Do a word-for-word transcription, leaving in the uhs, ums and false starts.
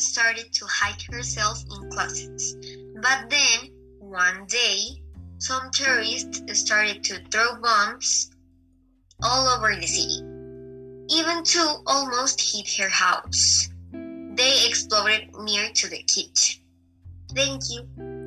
started to hide herself in closets. But then, one day, some terrorists started to throw bombs all over the city. Even two almost hit her house. They exploded near to the kitchen. Thank you.